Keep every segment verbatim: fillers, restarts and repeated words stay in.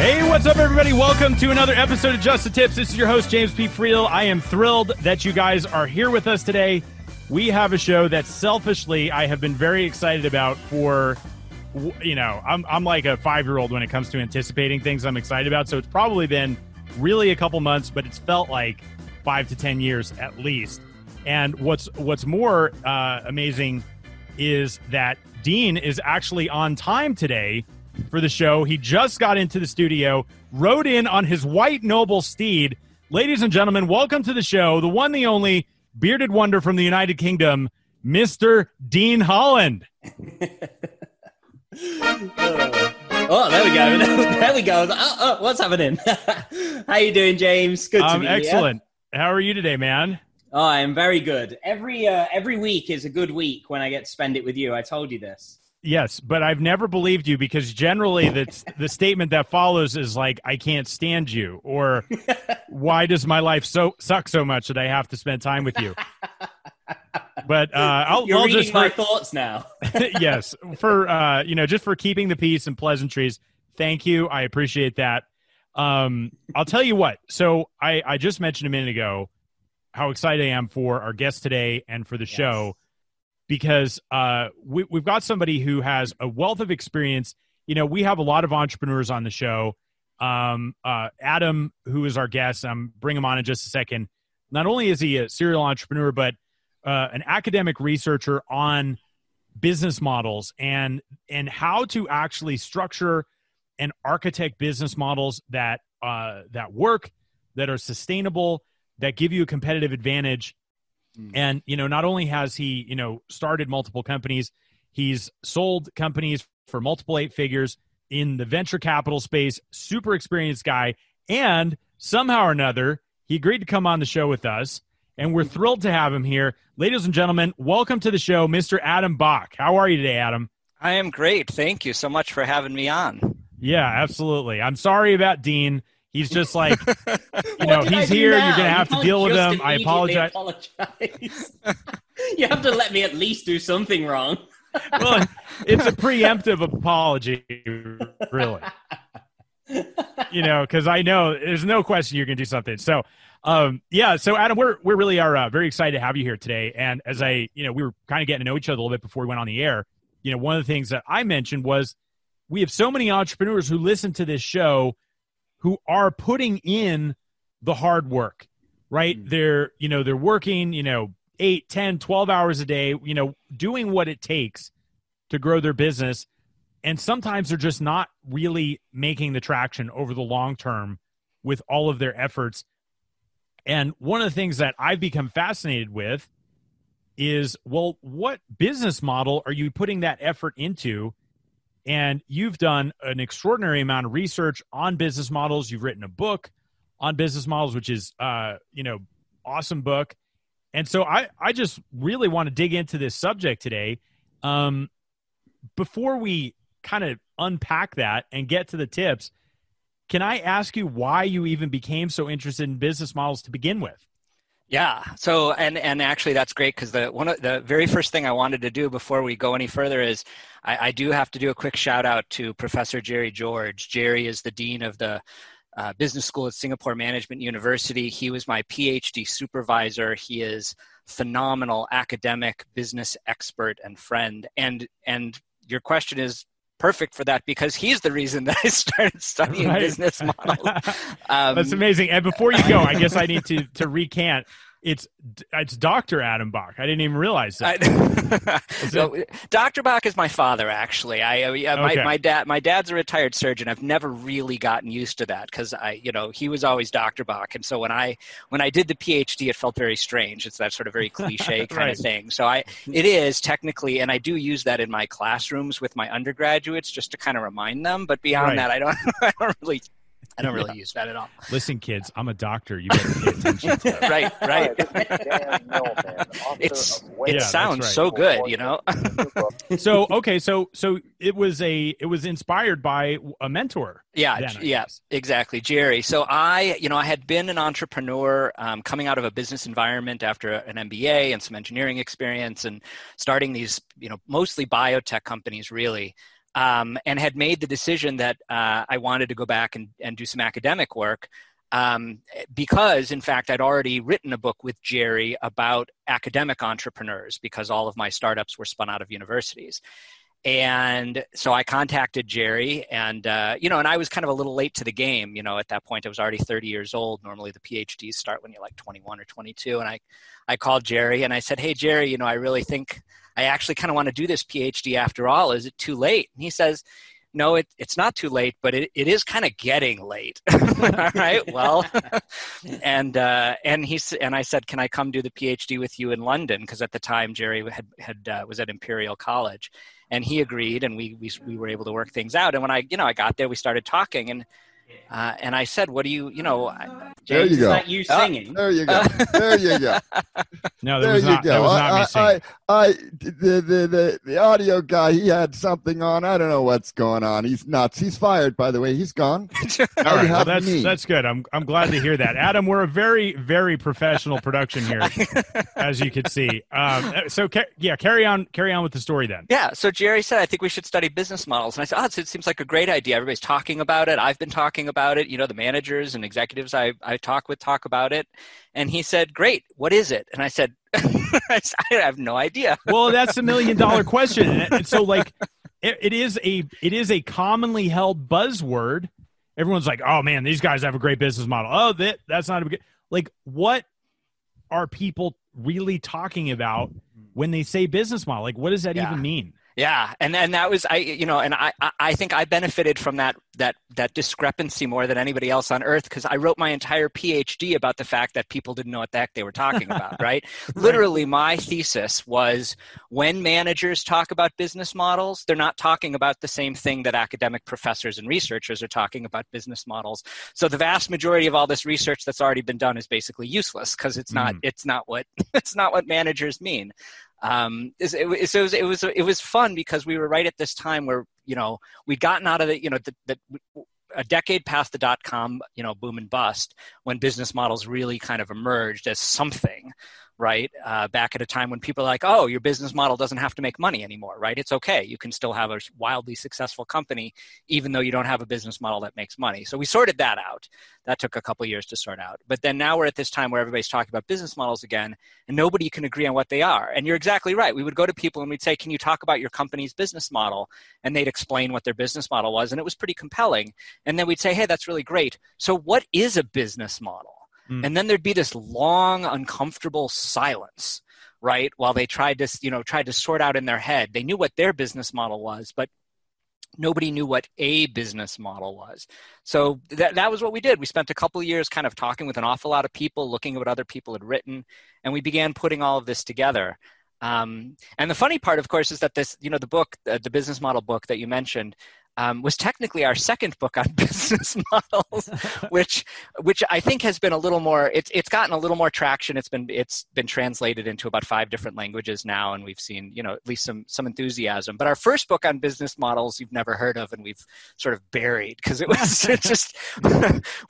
Hey, what's up, everybody? Welcome to another episode of Just the Tips. This is your host, James P. Friel. I am thrilled that you guys are here with us today. We have a show that, selfishly, I have been very excited about for, you know, I'm, I'm like a five-year-old when it comes to anticipating things I'm excited about. So it's probably been really a couple months, but it's felt like five to ten years at least. And what's, what's more uh, amazing is that Dean is actually on time today for the show. He just got into the studio, rode in on his white noble steed. Ladies and gentlemen, welcome to the show, the one, the only bearded wonder from the United Kingdom, Mister Dean Holland. Oh, there we go. There we go. Oh, oh, what's happening? How you doing, James? Good to um, be excellent. here. Excellent. How are you today, man? Oh, I'm very good. Every uh, every week is a good week when I get to spend it with you. I told you this. Yes, but I've never believed you, because generally that's the statement that follows is like, I can't stand you, or why does my life so suck so much that I have to spend time with you? But uh, I'll, You're I'll reading just for, my thoughts now. Yes, for uh, you know, just for keeping the peace and pleasantries. Thank you, I appreciate that. Um, I'll tell you what. So I, I just mentioned a minute ago how excited I am for our guest today and for the yes. show. Because uh, we, we've got somebody who has a wealth of experience. You know, we have a lot of entrepreneurs on the show. Um, uh, Adam, who is our guest, I'm bring him on in just a second. Not only is he a serial entrepreneur, but uh, an academic researcher on business models and and how to actually structure and architect business models that uh, that work, that are sustainable, that give you a competitive advantage. And, you know, not only has he, you know, started multiple companies, he's sold companies for multiple eight figures in the venture capital space, super experienced guy. And somehow or another, he agreed to come on the show with us, and we're thrilled to have him here. Ladies and gentlemen, welcome to the show, Mister Adam Bach. How are you today, Adam? I am great. Thank you so much for having me on. Yeah, absolutely. I'm sorry about Dean. He's just like, you know, he's here. Now? You're going to have to deal with him. I apologize. apologize. You have to let me at least do something wrong. Well, it's a preemptive apology, really. You know, because I know there's no question you're going to do something. So, um, yeah. So, Adam, we're we really are uh, very excited to have you here today. And as I, you know, we were kind of getting to know each other a little bit before we went on the air. You know, one of the things that I mentioned was we have so many entrepreneurs who listen to this show who are putting in the hard work, right? Mm. They're, you know, they're working, you know, eight, ten, twelve hours a day, you know, doing what it takes to grow their business. And sometimes they're just not really making the traction over the long term with all of their efforts. And one of the things that I've become fascinated with is, well, what business model are you putting that effort into? And you've done an extraordinary amount of research on business models. You've written a book on business models, which is, uh, you know, awesome book. And so I, I just really want to dig into this subject today. Um, before we kind of unpack that and get to the tips, can I ask you why you even became so interested in business models to begin with? Yeah. So, and, and actually that's great, because the one of the very first thing I wanted to do before we go any further is I, I do have to do a quick shout out to Professor Jerry George. Jerry is the dean of the uh, business school at Singapore Management University. He was my PhD supervisor. He is phenomenal academic, business expert, and friend. And, and your question is perfect for that, because he's the reason that I started studying right. business models. Um, That's amazing. And before you go, I guess I need to to recant It's it's Doctor Adam Bach. I didn't even realize that. I, so, Doctor Bach is my father, actually. I uh, my okay. my dad my dad's a retired surgeon. I've never really gotten used to that because I you know he was always Doctor Bach, and so when I when I did the PhD, it felt very strange. It's that sort of very cliche kind right. of thing. So I it is technically, and I do use that in my classrooms with my undergraduates just to kind of remind them. But beyond right. that, I don't I don't really. I don't really yeah. use that at all. Listen, kids, I'm a doctor. You better pay attention to that. Right, right. it's, it yeah, sounds right. so good, you know? so, okay. So, so it was a, it was inspired by a mentor. Yeah. Then, yeah, guess. exactly. Jerry. So I, you know, I had been an entrepreneur um, coming out of a business environment after an M B A and some engineering experience and starting these, you know, mostly biotech companies really. Um, and had made the decision that uh, I wanted to go back and, and do some academic work um, because, in fact, I'd already written a book with Jerry about academic entrepreneurs because all of my startups were spun out of universities. And so I contacted Jerry and, uh, you know, and I was kind of a little late to the game, you know, at that point I was already thirty years old. Normally the PhDs start when you're like twenty-one or twenty-two. And I, I called Jerry and I said, hey, Jerry, you know, I really think I actually kind of want to do this PhD after all. Is it too late? And he says, no, it, it's not too late, but it, it is kind of getting late. All right. Well, and, uh, and he, and I said, can I come do the PhD with you in London? Cause at the time Jerry had, had, uh, was at Imperial College and he agreed and we, we, we were able to work things out. And when I, you know, I got there, we started talking and, uh, and I said, what do you, you know, I, there you go. Not you singing. Uh, there you go. There you go. No, there was not, that was not me singing. I, I, I, the, the, the, the audio guy, he had something on. I don't know what's going on. He's nuts. He's fired, by the way. He's gone. All right, well, that's, that's good. I'm, I'm glad to hear that. Adam, we're a very, very professional production here, as you can see. Um, so, ca- yeah, carry on, carry on with the story then. Yeah, so Jerry said, I think we should study business models. And I said, oh, it seems like a great idea. Everybody's talking about it. I've been talking about it. You know, the managers and executives I, I talk with talk about it. And he said, great, what is it? And I said, I have no idea. Well, that's a million dollar question. And so like, it, it is a, it is a commonly held buzzword. Everyone's like, oh man, these guys have a great business model. Oh, that, that's not a good, like, what are people really talking about when they say business model? Like, what does that yeah. even mean? Yeah. And and that was, I you know, and I, I think I benefited from that that that discrepancy more than anybody else on earth because I wrote my entire PhD about the fact that people didn't know what the heck they were talking about, right? Right? Literally, my thesis was when managers talk about business models, they're not talking about the same thing that academic professors and researchers are talking about business models. So the vast majority of all this research that's already been done is basically useless because it's not mm. it's not what it's not what managers mean. Um, so it, it was, it was, it was fun because we were right at this time where, you know, we'd gotten out of the, you know, the, the, a decade past the dot-com, you know, boom and bust when business models really kind of emerged as something, right? Uh, back at a time when people are like, oh, your business model doesn't have to make money anymore, right? It's okay. You can still have a wildly successful company, even though you don't have a business model that makes money. So we sorted that out. That took a couple of years to sort out. But then now we're at this time where everybody's talking about business models again, and nobody can agree on what they are. And you're exactly right. We would go to people and we'd say, can you talk about your company's business model? And they'd explain what their business model was. And it was pretty compelling. And then we'd say, hey, that's really great. So what is a business model? And then there'd be this long, uncomfortable silence, right? While they tried to, you know, tried to sort out in their head. They knew what their business model was, but nobody knew what a business model was. So that that was what we did. We spent a couple of years kind of talking with an awful lot of people, looking at what other people had written, and we began putting all of this together. Um, and the funny part, of course, is that this, you know, the book, uh, the business model book that you mentioned, Um, was technically our second book on business models, which which I think has been a little more. It's it's gotten a little more traction. It's been it's been translated into about five different languages now, and we've seen you know at least some some enthusiasm. But our first book on business models you've never heard of, and we've sort of buried because it was it just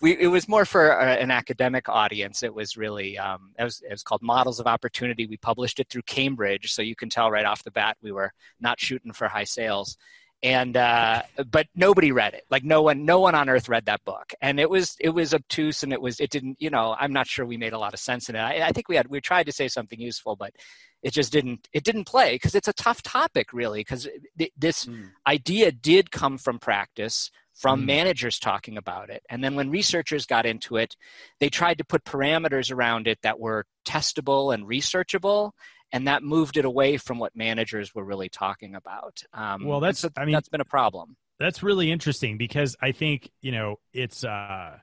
we it was more for a, an academic audience. It was really um, it was it was called Models of Opportunity. We published it through Cambridge, so you can tell right off the bat we were not shooting for high sales. And, uh, but nobody read it. Like no one, no one on earth read that book. And it was, it was obtuse and it was, it didn't, you know, I'm not sure we made a lot of sense in it. I, I think we had, we tried to say something useful, but it just didn't, it didn't play because it's a tough topic really. Cause th- this mm. idea did come from practice. from mm. managers talking about it. And then when researchers got into it, they tried to put parameters around it that were testable and researchable, and that moved it away from what managers were really talking about. Um, well, that's, so I mean, that's been a problem. That's really interesting, because I think, you know, it's, uh,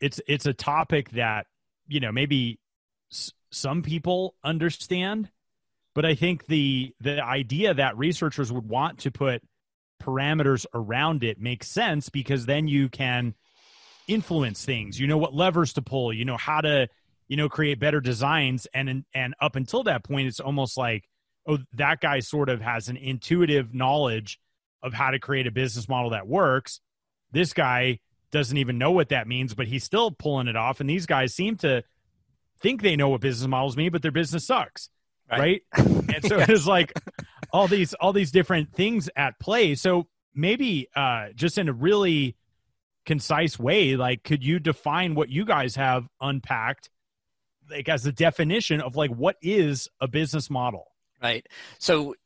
it's, it's a topic that, you know, maybe s- some people understand, but I think the, the idea that researchers would want to put parameters around it makes sense, because then you can influence things. You know what levers to pull, you know how to, you know, create better designs. And, and up until that point, it's almost like, oh, that guy sort of has an intuitive knowledge of how to create a business model that works. This guy doesn't even know what that means, but he's still pulling it off. And these guys seem to think they know what business models mean, but their business sucks. Right. right? And so yeah. It's like all these, all these different things at play. So maybe uh, just in a really concise way, like, could you define what you guys have unpacked, like, as the definition of, like, what is a business model? Right. So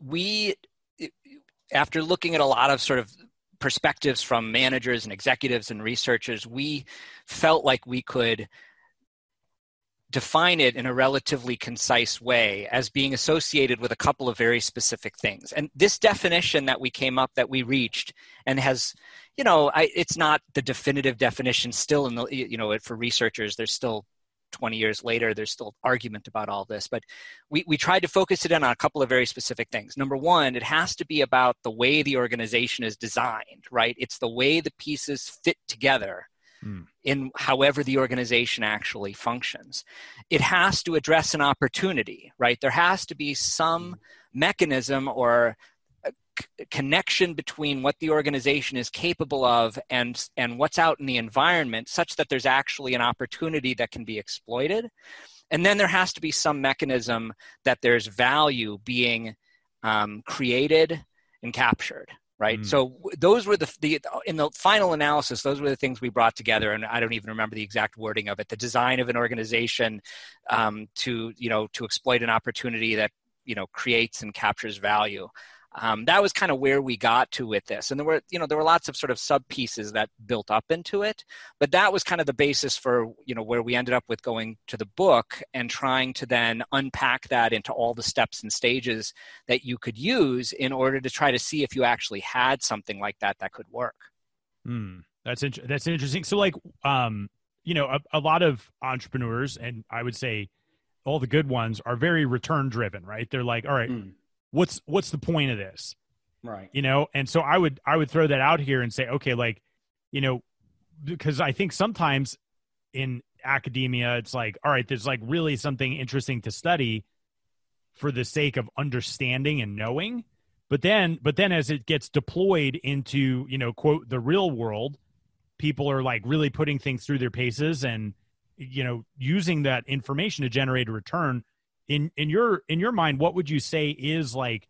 we, after looking at a lot of sort of perspectives from managers and executives and researchers, we felt like we could define it in a relatively concise way as being associated with a couple of very specific things. And this definition that we came up, that we reached, and has, you know, I, it's not the definitive definition still in the, you know, for researchers, there's still twenty years later, there's still argument about all this, but we, we tried to focus it in on a couple of very specific things. Number one, it has to be about the way the organization is designed, right? It's the way the pieces fit together mm. in however the organization actually functions. It has to address an opportunity, right? There has to be some mechanism or c- connection between what the organization is capable of and, and what's out in the environment, such that there's actually an opportunity that can be exploited. And then there has to be some mechanism that there's value being um, created and captured. Right. Mm. So those were the, the, in the final analysis, those were the things we brought together. And I don't even remember the exact wording of it, the design of an organization um, to, you know, to exploit an opportunity that, you know, creates and captures value. Um, that was kind of where we got to with this. And there were, you know, there were lots of sort of sub pieces that built up into it, but that was kind of the basis for, you know, where we ended up with going to the book and trying to then unpack that into all the steps and stages that you could use in order to try to see if you actually had something like that that could work. Mm, that's in- that's interesting. So, like, um, you know, a, a lot of entrepreneurs, and I would say all the good ones, are very return driven, right? They're like, all right, mm. what's, what's the point of this? Right. You know? And so I would, I would throw that out here and say, okay, like, you know, because I think sometimes in academia, it's like, all right, there's like really something interesting to study for the sake of understanding and knowing, but then, but then as it gets deployed into, you know, quote, the real world, people are like really putting things through their paces and, you know, using that information to generate a return. In in your in your mind, what would you say is like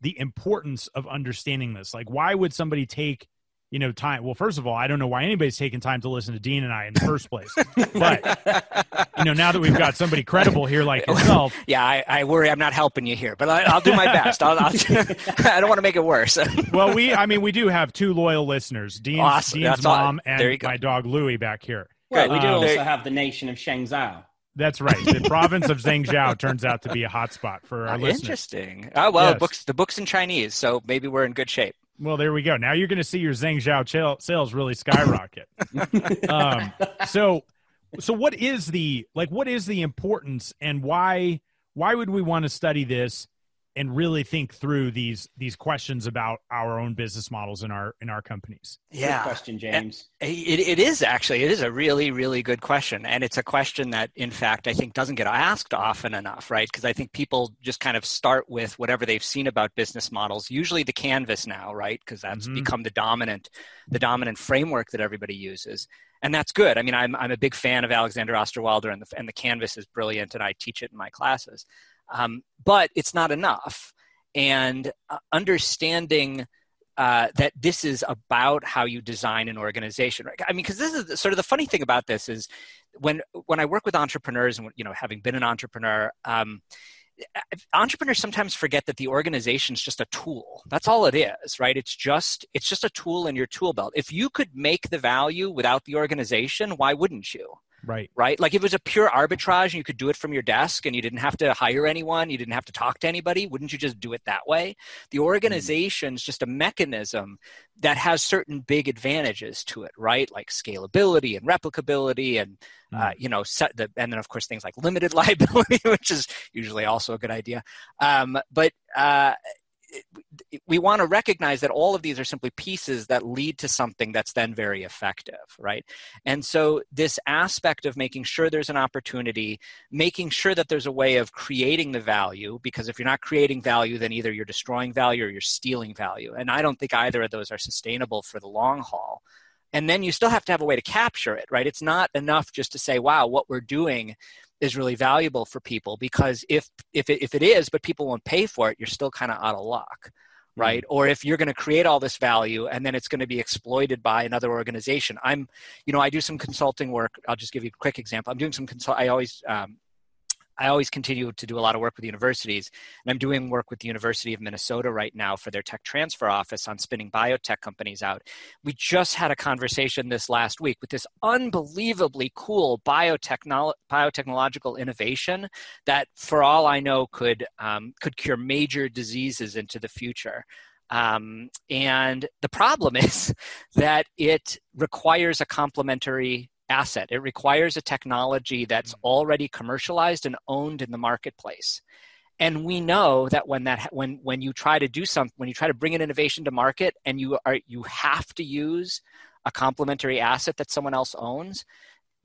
the importance of understanding this? Like, why would somebody take, you know, time? Well, first of all, I don't know why anybody's taking time to listen to Dean and I in the first place. But, you know, now that we've got somebody credible here like yourself. Yeah, I, I worry I'm not helping you here, but I, I'll do my best. I'll, I'll, I don't want to make it worse. Well, we, I mean, we do have two loyal listeners, Dean's, awesome. Dean's mom all, and my dog, Louie, back here. Well, um, we do also have the nation of Shenzhen. That's right. The province of Zhengzhou turns out to be a hotspot for our oh, listeners. Interesting. Oh, well, yes. the, book's, the book's in Chinese, so maybe we're in good shape. Well, there we go. Now you're going to see your Zhengzhou sales really skyrocket. um, so, so what is the like? What is the importance, and why? Why would we want to study this and really think through these these questions about our own business models in our in our companies? Yeah, good question, James. It, it is actually it is a really really good question, and it's a question that, in fact, I think doesn't get asked often enough, right? Because I think people just kind of start with whatever they've seen about business models, usually the canvas now, right? Because that's mm-hmm. become the dominant the dominant framework that everybody uses. And that's good. I mean, I'm I'm a big fan of Alexander Osterwalder, and the and the canvas is brilliant, and I teach it in my classes. Um, but it's not enough. And uh, understanding uh, that this is about how you design an organization. Right? I mean, because this is sort of the funny thing about this is when when I work with entrepreneurs and, you know, having been an entrepreneur, um, entrepreneurs sometimes forget that the organization is just a tool. That's all it is, right? It's just it's just a tool in your tool belt. If you could make the value without the organization, why wouldn't you? Right. Right. Like if it was a pure arbitrage and you could do it from your desk and you didn't have to hire anyone, you didn't have to talk to anybody, wouldn't you just do it that way? The organization's just a mechanism that has certain big advantages to it, right? Like scalability and replicability and, uh, you know, set the, and then of course things like limited liability, which is usually also a good idea. Um, but, uh, we want to recognize that all of these are simply pieces that lead to something that's then very effective, right? And so this aspect of making sure there's an opportunity, making sure that there's a way of creating the value, because if you're not creating value, then either you're destroying value or you're stealing value. And I don't think either of those are sustainable for the long haul. And then you still have to have a way to capture it, right? It's not enough just to say, wow, what we're doing is really valuable for people, because if if it, if it is, but people won't pay for it, you're still kind of out of luck, right? Mm-hmm. Or if you're going to create all this value and then it's going to be exploited by another organization. I'm, you know, I do some consulting work. I'll just give you a quick example. I'm doing some consult. I always, um, I always continue to do a lot of work with universities, and I'm doing work with the University of Minnesota right now for their tech transfer office on spinning biotech companies out. We just had a conversation this last week with this unbelievably cool biotechnolo- biotechnological innovation that for all I know could, um, could cure major diseases into the future. Um, and the problem is that it requires a complementary asset. It requires a technology that's already commercialized and owned in the marketplace. And we know that when that when when you try to do something, when you try to bring an innovation to market and you are you have to use a complementary asset that someone else owns,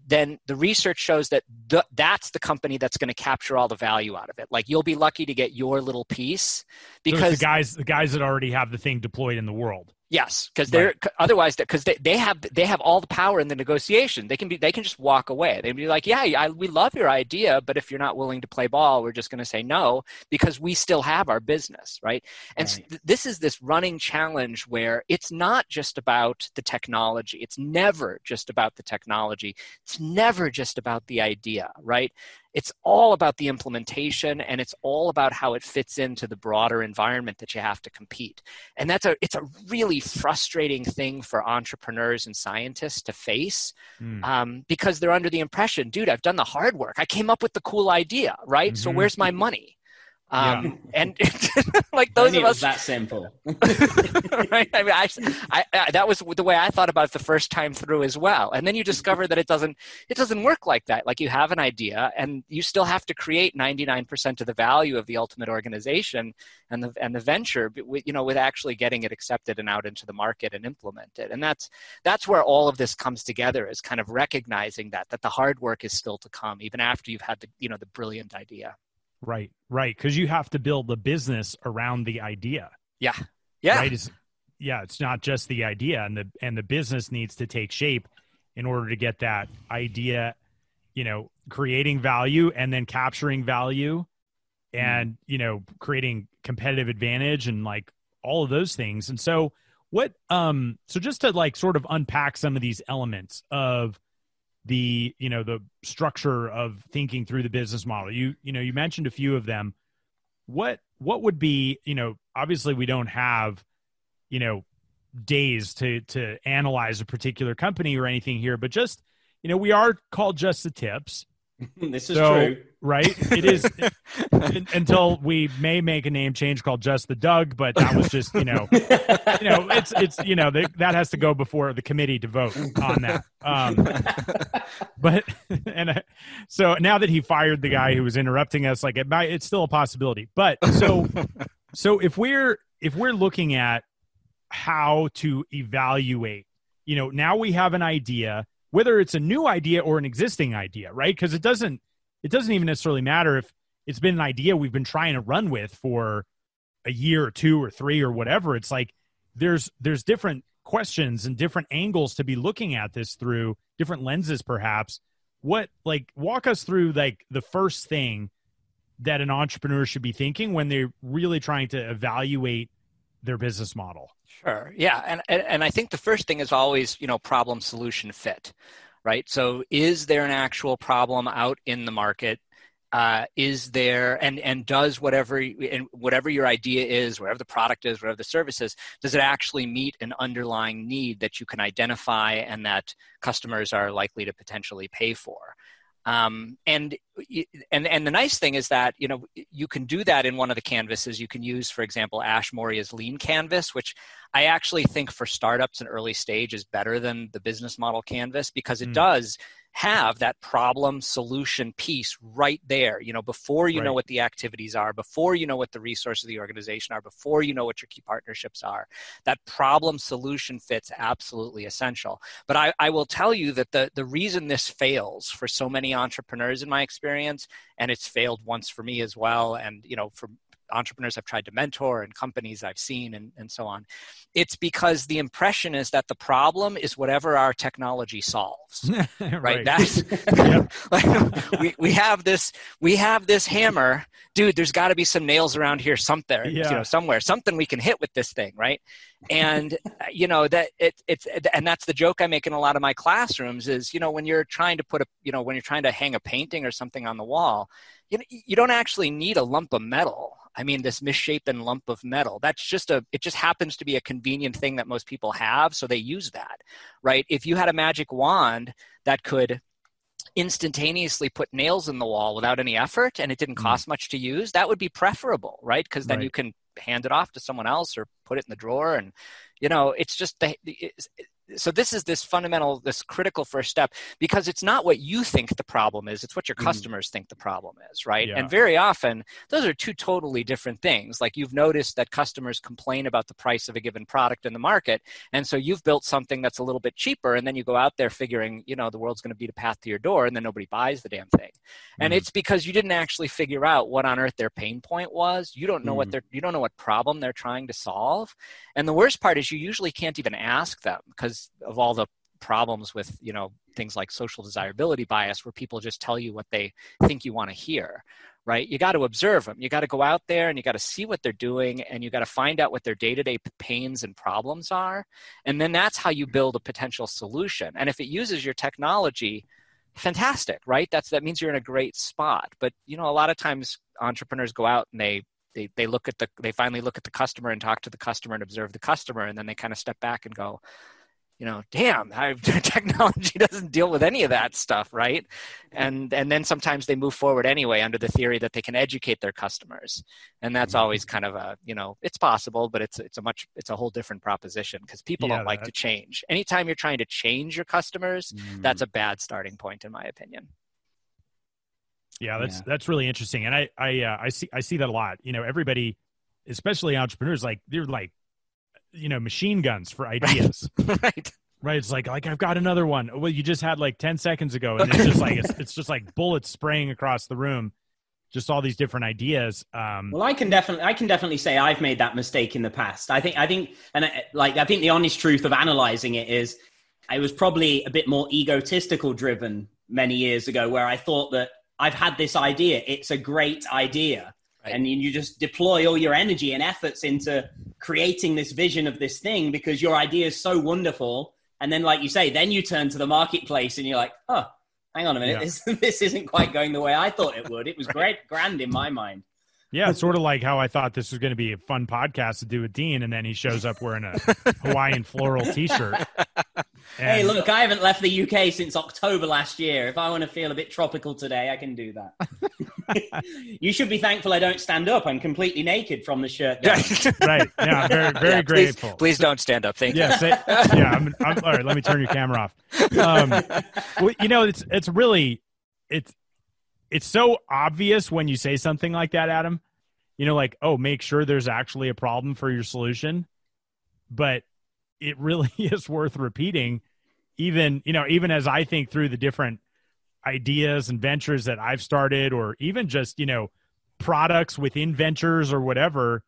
then the research shows that th- that's the company that's going to capture all the value out of it. Like you'll be lucky to get your little piece because so the guys the guys that already have the thing deployed in the world. Yes, because they're right. Otherwise because they, they have they have all the power in the negotiation. They can be they can just walk away. They'd be like, yeah, I, we love your idea, but if you're not willing to play ball, we're just going to say no because we still have our business, right? And right. So th- this is this running challenge where it's not just about the technology. It's never just about the technology. It's never just about the idea, right? It's all about the implementation, and it's all about how it fits into the broader environment that you have to compete. And that's a it's a really frustrating thing for entrepreneurs and scientists to face mm. um, because they're under the impression, dude, I've done the hard work. I came up with the cool idea, right? Mm-hmm. So where's my money? Um, yeah. And like those of us, it was that simple, right? I mean, I, I, I, that was the way I thought about it the first time through as well. And then you discover that it doesn't, it doesn't work like that. Like you have an idea and you still have to create ninety-nine percent of the value of the ultimate organization and the, and the venture, you know, with actually getting it accepted and out into the market and implemented. And that's, that's where all of this comes together is kind of recognizing that, that the hard work is still to come, even after you've had the, you know, the brilliant idea. Right, right. Because you have to build the business around the idea. Yeah, yeah, right? It's, yeah. It's not just the idea, and the and the business needs to take shape in order to get that idea, you know, creating value and then capturing value, and mm-hmm. you know, creating competitive advantage and like all of those things. And so, what? Um, so just to like sort of unpack some of these elements of the, you know, the structure of thinking through the business model. You, you know, you mentioned a few of them. What, what would be, you know, obviously we don't have, you know, days to, to analyze a particular company or anything here, but just, you know, we are called Just the Tips. This is so, true. Right. It is until we may make a name change called Just the Doug, but that was just, you know, you know, it's, it's, you know, they, that has to go before the committee to vote on that. Um, but, and I, so now that he fired the guy who was interrupting us, like it might, it's still a possibility, but so, so if we're, if we're looking at how to evaluate, you know, now we have an idea, whether it's a new idea or an existing idea, right? Because it doesn't, it doesn't even necessarily matter if it's been an idea we've been trying to run with for a year or two or three or whatever. It's like there's there's different questions and different angles to be looking at this through, different lenses perhaps. What, like, walk us through like the first thing that an entrepreneur should be thinking when they're really trying to evaluate their business model. Sure. Yeah. And, and and I think the first thing is always, you know, problem solution fit, right? So is there an actual problem out in the market? uh, is there and, and does whatever and whatever your idea is, whatever the product is, whatever the service is, does it actually meet an underlying need that you can identify and that customers are likely to potentially pay for? Um, and, and, and the nice thing is that, you know, you can do that in one of the canvases. You can use, for example, Ash Moria's Lean Canvas, which I actually think for startups and early stage is better than the business model canvas, because it mm. does have that problem solution piece right there. You know, before you right. know what the activities are, before you know what the resources of the organization are, before you know what your key partnerships are, that problem solution fit's absolutely essential. But I, I will tell you that the, the reason this fails for so many entrepreneurs in my experience, and it's failed once for me as well, and, you know, for entrepreneurs I've tried to mentor and companies I've seen and, and so on. It's because the impression is that the problem is whatever our technology solves, right? right. That's, like, we, we have this, we have this hammer, dude, there's gotta be some nails around here somewhere, yeah. you know, somewhere, something we can hit with this thing. Right. And you know, that it, it's, and that's the joke I make in a lot of my classrooms is, you know, when you're trying to put a, you know, when you're trying to hang a painting or something on the wall, you know, you don't actually need a lump of metal. I mean, this misshapen lump of metal, that's just a, it just happens to be a convenient thing that most people have. So they use that, right? If you had a magic wand that could instantaneously put nails in the wall without any effort and it didn't cost much to use, that would be preferable, right? Because then right. you can hand it off to someone else or put it in the drawer. And, you know, it's just the, it's, so this is this fundamental, this critical first step, because it's not what you think the problem is, it's what your customers mm. think the problem is, right? Yeah. And very often, those are two totally different things. Like you've noticed that customers complain about the price of a given product in the market. And so you've built something that's a little bit cheaper. And then you go out there figuring, you know, the world's going to beat a path to your door and then nobody buys the damn thing. And mm. it's because you didn't actually figure out what on earth their pain point was. You don't know mm. what they're, you don't know what problem they're trying to solve. And the worst part is you usually can't even ask them because of all the problems with, you know, things like social desirability bias, where people just tell you what they think you want to hear, right? You got to observe them. You got to go out there and you got to see what they're doing and you got to find out what their day-to-day pains and problems are. And then that's how you build a potential solution. And if it uses your technology, fantastic, right? That's, that means you're in a great spot. But, you know, a lot of times entrepreneurs go out and they They they look at the, they finally look at the customer and talk to the customer and observe the customer. And then they kind of step back and go, you know, damn, I've, technology doesn't deal with any of that stuff, right? And and then sometimes they move forward anyway under the theory that they can educate their customers. And that's always kind of a, you know, it's possible, but it's it's a much, it's a whole different proposition because people yeah, don't like to change. Anytime you're trying to change your customers, mm. that's a bad starting point in my opinion. Yeah, that's yeah. that's really interesting, and I I uh, I see I see that a lot. You know, everybody, especially entrepreneurs, like they're like, you know, machine guns for ideas, right? Right. right? It's like like I've got another one. Well, you just had like ten seconds ago, and it's just like it's, it's just like bullets spraying across the room, just all these different ideas. Um, well, I can definitely I can definitely say I've made that mistake in the past. I think I think and I, like I think the honest truth of analyzing it is, I was probably a bit more egotistical driven many years ago, where I thought that. I've had this idea. It's a great idea. Right. And you just deploy all your energy and efforts into creating this vision of this thing because your idea is so wonderful. And then, like you say, then you turn to the marketplace and you're like, oh, hang on a minute. Yeah. This, this isn't quite going the way I thought it would. It was right. great, grand in my mind. Yeah, it's sort of like how I thought this was going to be a fun podcast to do with Dean. And then he shows up wearing a Hawaiian floral t-shirt. And hey, look, I haven't left the U K since October last year. If I want to feel a bit tropical today, I can do that. You should be thankful I don't stand up. I'm completely naked from the shirt down. Right. Yeah, very, very yeah, grateful. Please, please so, don't stand up. Thank yeah, you. Say, yeah, I'm, I'm, all right, let me turn your camera off. Um, well, you know, it's it's really, it's it's so obvious when you say something like that, Adam. You know, like, oh, make sure there's actually a problem for your solution. But it really is worth repeating, even, you know, even as I think through the different ideas and ventures that I've started, or even just, you know, products within ventures or whatever,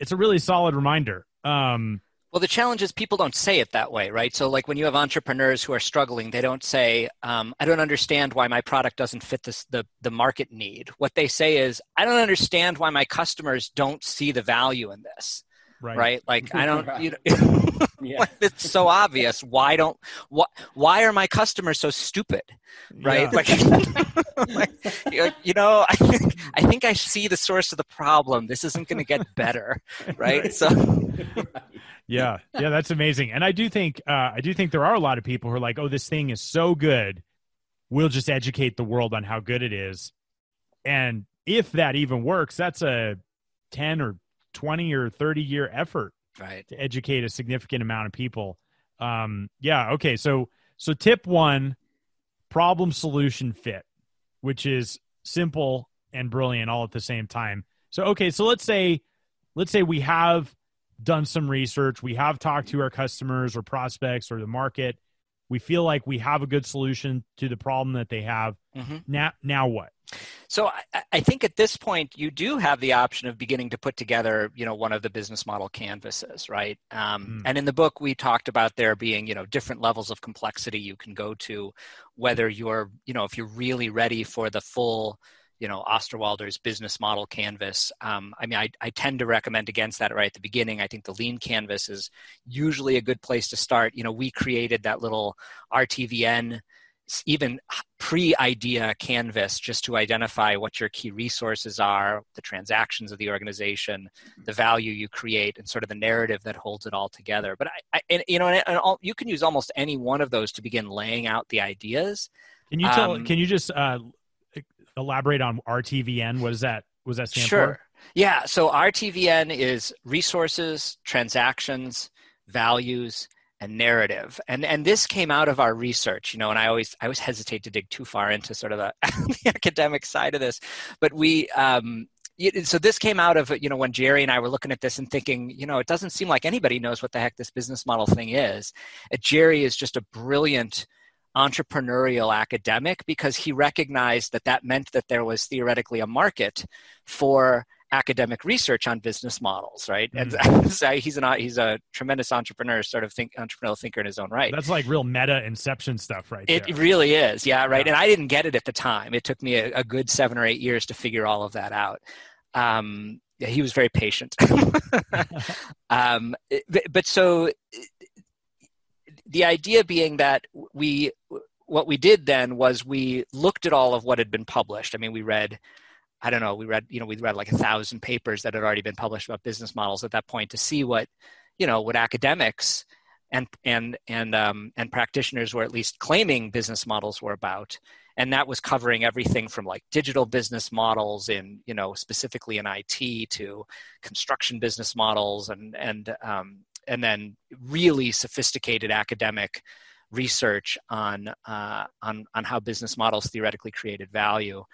it's a really solid reminder. Um, well, the challenge is people don't say it that way, right? So like when you have entrepreneurs who are struggling, they don't say, um, I don't understand why my product doesn't fit this, the, the market need. What they say is, I don't understand why my customers don't see the value in this. right? right? Like I don't, you know, yeah. It's so obvious. Why don't, why, why are my customers so stupid? Right? Yeah. Like, like, you know, I think, I think I see the source of the problem. This isn't going to get better. Right. right. So. yeah. Yeah. That's amazing. And I do think, uh, I do think there are a lot of people who are like, oh, this thing is so good. We'll just educate the world on how good it is. And if that even works, that's a ten or twenty or thirty year effort right. to educate a significant amount of people. Um, yeah. Okay. So, so tip one, problem solution fit, which is simple and brilliant all at the same time. So, okay. So let's say, let's say we have done some research. We have talked to our customers or prospects or the market. We feel like we have a good solution to the problem that they have. Mm-hmm. Now, now what? So I, I think at this point, you do have the option of beginning to put together, you know, one of the business model canvases, right? Um, mm. And in the book, we talked about there being, you know, different levels of complexity you can go to, whether you're, you know, if you're really ready for the full, you know, Osterwalder's business model canvas. Um, I mean, I, I tend to recommend against that right at the beginning. I think the lean canvas is usually a good place to start. You know, we created that little R T V N, even pre-idea canvas, just to identify what your key resources are, the transactions of the organization, the value you create, and sort of the narrative that holds it all together. But I, I and, you know, and, and all, you can use almost any one of those to begin laying out the ideas. Can you tell? Um, can you just uh, elaborate on R T V N? What is that? Was that stand sure? For? Yeah. So R T V N is resources, transactions, values, and narrative. And and this came out of our research, you know, and I always I always hesitate to dig too far into sort of the, the academic side of this. But we, um, so this came out of, you know, when Jerry and I were looking at this and thinking, you know, it doesn't seem like anybody knows what the heck this business model thing is. And Jerry is just a brilliant entrepreneurial academic because he recognized that that meant that there was theoretically a market for academic research on business models, right? Mm-hmm. And so he's an he's a tremendous entrepreneur, sort of think, entrepreneurial thinker in his own right. That's like real meta inception stuff, right? It there. really is, yeah, right. Yeah. And I didn't get it at the time. It took me a, a good seven or eight years to figure all of that out. Um, yeah, he was very patient. um, but, but so the idea being that we what we did then was we looked at all of what had been published. I mean, we read. I don't know, we read, you know, we read like a thousand papers that had already been published about business models at that point to see what, you know, what academics and, and, and, um, and practitioners were at least claiming business models were about. And that was covering everything from like digital business models in, you know, specifically in I T to construction business models and, and, um, and then really sophisticated academic research on, uh, on, on how business models theoretically created value.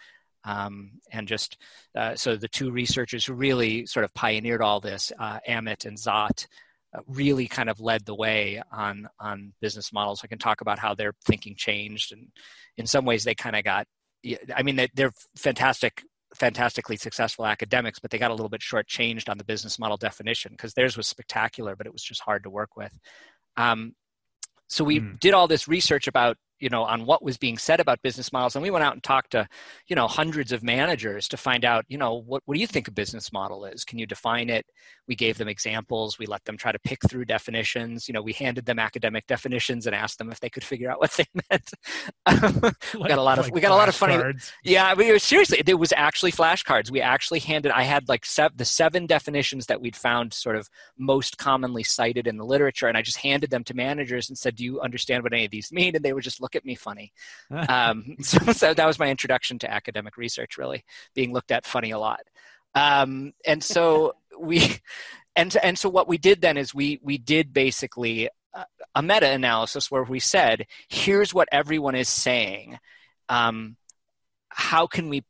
Um, and just uh, so the two researchers who really sort of pioneered all this, uh, Amit and Zott, uh, really kind of led the way on on business models. I can talk about how their thinking changed, and in some ways they kind of got. I mean, they're fantastic, fantastically successful academics, but they got a little bit shortchanged on the business model definition because theirs was spectacular, but it was just hard to work with. Um, so we mm. did all this research about. You know, on what was being said about business models. And we went out and talked to, you know, hundreds of managers to find out, you know, what, what do you think a business model is? Can you define it? We gave them examples. We let them try to pick through definitions. You know, we handed them academic definitions and asked them if they could figure out what they meant. Um, we got a lot of, like we got a lot of funny. Cards. Yeah, we were, seriously, it was actually flashcards. We actually handed, I had like sev- the seven definitions that we'd found sort of most commonly cited in the literature. And I just handed them to managers and said, do you understand what any of these mean? And they were just looking at me funny. Um, so, so that was my introduction to academic research, really being looked at funny a lot. Um, and so we, and and so what we did then is we we did basically a, a meta-analysis where we said, here's what everyone is saying. Um, how can we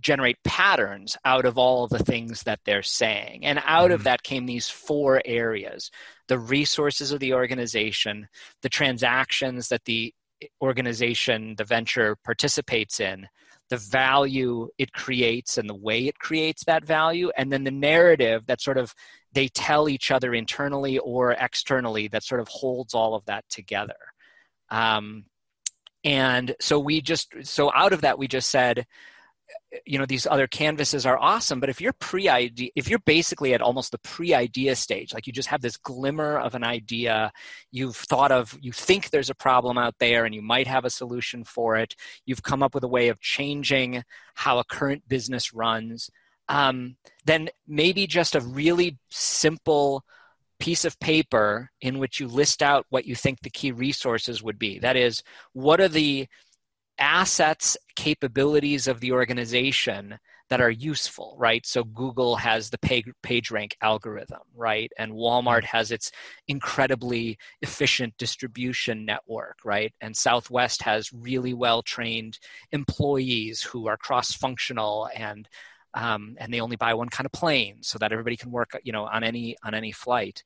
generate patterns out of all of the things that they're saying? And out mm-hmm. of that came these four areas: the resources of the organization, the transactions that the organization, the venture participates in, the value it creates and the way it creates that value, and then the narrative that sort of they tell each other internally or externally that sort of holds all of that together. Um, and so we just, so out of that, we just said, you know, these other canvases are awesome, but if you're pre-idea, if you're basically at almost the pre-idea stage, like you just have this glimmer of an idea, you've thought of, you think there's a problem out there and you might have a solution for it. You've come up with a way of changing how a current business runs. Um, then maybe just a really simple piece of paper in which you list out what you think the key resources would be. That is, what are the assets, capabilities of the organization that are useful, right? So Google has the page, PageRank algorithm, right? And Walmart has its incredibly efficient distribution network, right? And Southwest has really well-trained employees who are cross-functional and um, and they only buy one kind of plane so that everybody can work, you know, on any on any flight.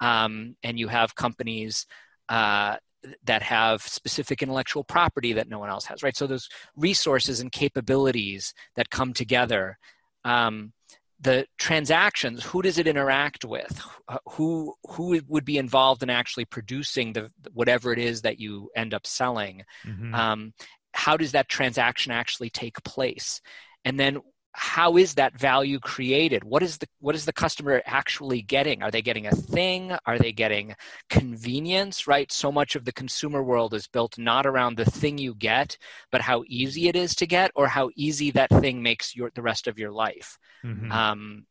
Um, and you have companies uh, that have specific intellectual property that no one else has, right? So those resources and capabilities that come together, um, the transactions, who does it interact with? Uh, who who would be involved in actually producing the whatever it is that you end up selling? Mm-hmm. Um, how does that transaction actually take place? And then how is that value created? What is the what is the customer actually getting? Are they getting a thing? Are they getting convenience, right? So much of the consumer world is built not around the thing you get, but how easy it is to get or how easy that thing makes your the rest of your life. Mm-hmm. Um,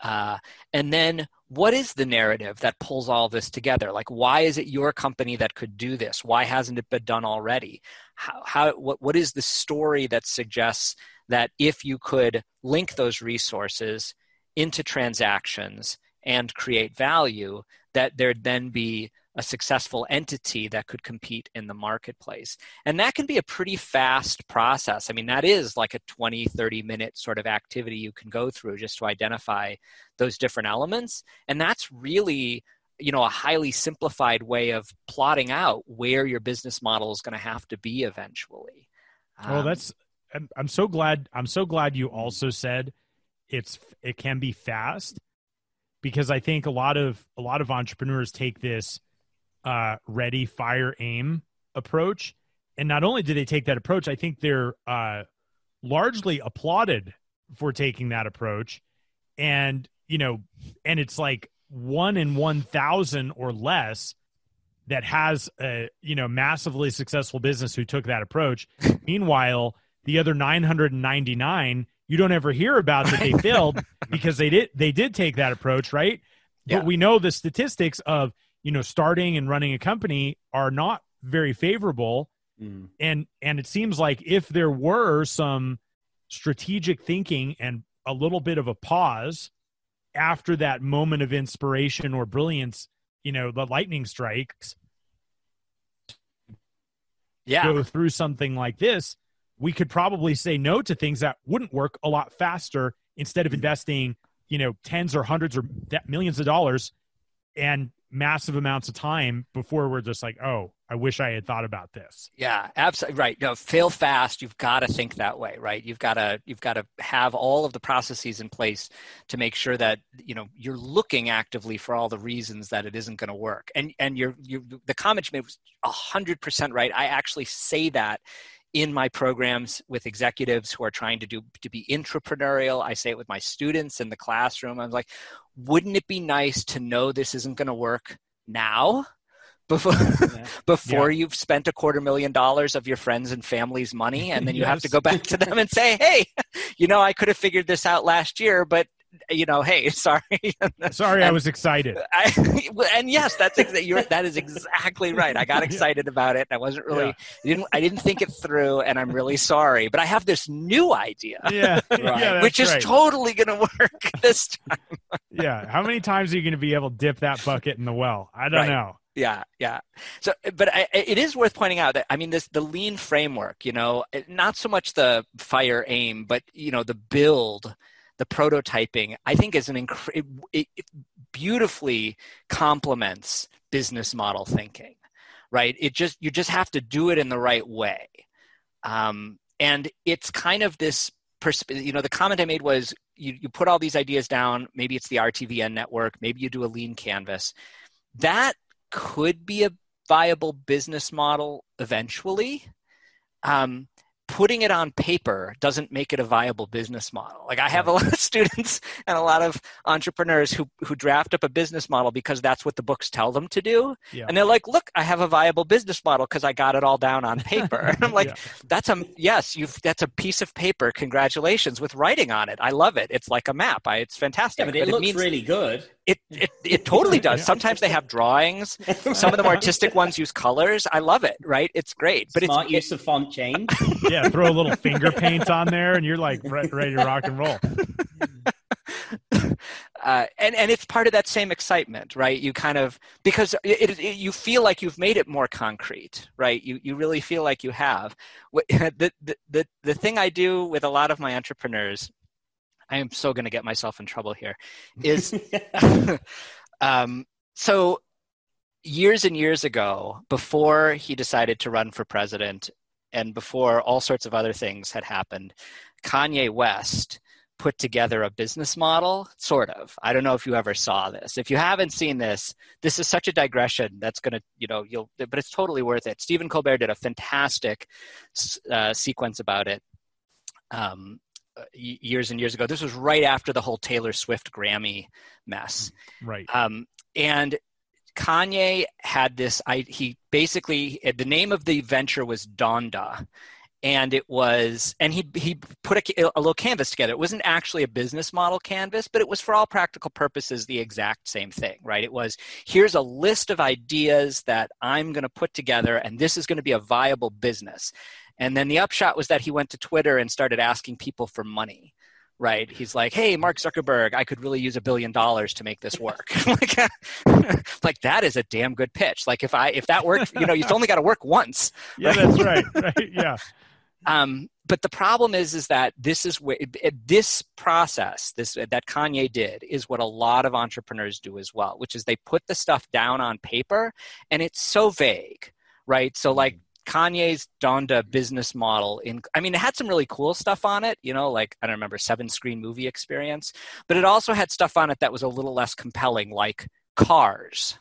uh, and then what is the narrative that pulls all this together? Like, why is it your company that could do this? Why hasn't it been done already? How, how what what is the story that suggests that if you could link those resources into transactions and create value, that there'd then be a successful entity that could compete in the marketplace. And that can be a pretty fast process. I mean, that is like a twenty, thirty minute sort of activity you can go through just to identify those different elements. And that's really, you know, a highly simplified way of plotting out where your business model is going to have to be eventually. Well, um, that's... I'm so glad. I'm so glad you also said it's it can be fast, because I think a lot of a lot of entrepreneurs take this uh, ready, fire, aim approach, and not only do they take that approach, I think they're uh, largely applauded for taking that approach, and you know, and it's like one in one thousand or less that has a you know massively successful business who took that approach. Meanwhile, the other nine hundred ninety-nine, you don't ever hear about that they failed because they did they did take that approach, right? Yeah. But we know the statistics of, you know, starting and running a company are not very favorable. Mm. And and it seems like if there were some strategic thinking and a little bit of a pause after that moment of inspiration or brilliance, you know, the lightning strikes, yeah, go through something like this, we could probably say no to things that wouldn't work a lot faster instead of investing, you know, tens or hundreds or millions of dollars and massive amounts of time before we're just like, oh, I wish I had thought about this. Yeah, absolutely. Right. No, fail fast. You've got to think that way, right? You've got to, you've got to have all of the processes in place to make sure that, you know, you're looking actively for all the reasons that it isn't going to work. And, and you're, you, the comment you made was a hundred percent right. I actually say that in my programs with executives who are trying to do to be intrapreneurial. I say it with my students in the classroom. I'm like, wouldn't it be nice to know this isn't going to work now before yeah. before yeah. you've spent a quarter million dollars of your friends and family's money, and then you yes. have to go back to them and say, hey, you know, I could have figured this out last year, but you know, hey, sorry. sorry, and, I was excited. I, and yes, that's exa- you're, that is exactly right. I got excited yeah. about it. And I wasn't really, yeah. I, didn't, I didn't think it through, and I'm really sorry. But I have this new idea, yeah. right. yeah, which is right. totally going to work this time. yeah. How many times are you going to be able to dip that bucket in the well? I don't right. know. Yeah, yeah. So, but I, it is worth pointing out that, I mean, this, the lean framework, you know, not so much the fire aim, but, you know, the build, the prototyping, I think is an inc- it, it, it beautifully complements business model thinking, right? It just, you just have to do it in the right way. Um, and it's kind of this, pers- you know, the comment I made was you, you put all these ideas down, maybe it's the R T V N network, maybe you do a lean canvas. That could be a viable business model eventually. Um, putting it on paper doesn't make it a viable business model. Like I have a lot of students and a lot of entrepreneurs who who draft up a business model because that's what the books tell them to do. Yeah. And they're like, look, I have a viable business model because I got it all down on paper. And I'm like, yeah. that's a, yes, you've, that's a piece of paper. Congratulations with writing on it. I love it. It's like a map. I, it's fantastic. Yeah, but it but looks it means, really good. It, it, it totally does. Sometimes they have drawings. Some of the more artistic ones use colors. I love it. Right. It's great. But Smart it's use it, of font change. Yeah, throw a little finger paint on there, and you're like re- ready to rock and roll. Uh, and and it's part of that same excitement, right? You kind of because it, it, it, you feel like you've made it more concrete, right? You you really feel like you have. The the the, the thing I do with a lot of my entrepreneurs, I am so going to get myself in trouble here, is um, so years and years ago, before he decided to run for president. And before all sorts of other things had happened, Kanye West put together a business model, sort of. I don't know if you ever saw this. If you haven't seen this, this is such a digression that's going to, you know, you'll, but it's totally worth it. Stephen Colbert did a fantastic uh, sequence about it um, years and years ago. This was right after the whole Taylor Swift Grammy mess. Right. Um, and Kanye had this, I, he basically, the name of the venture was Donda. And it was, and he he put a, a little canvas together. It wasn't actually a business model canvas, but it was for all practical purposes the exact same thing, right? It was, here's a list of ideas that I'm going to put together, and this is going to be a viable business. And then the upshot was that he went to Twitter and started asking people for money. Right. He's like, hey, Mark Zuckerberg, I could really use a billion dollars to make this work. like, like, that is a damn good pitch. Like if I if that worked, you know, you've only got to work once. Right? Yeah, that's right. Right. Yeah. um, but the problem is, is that this is where this process this that Kanye did is what a lot of entrepreneurs do as well, which is they put the stuff down on paper and it's so vague. Right. So like. Kanye's Donda business model in, I mean, it had some really cool stuff on it, you know, like, I don't remember, seven screen movie experience, but it also had stuff on it that was a little less compelling, like cars.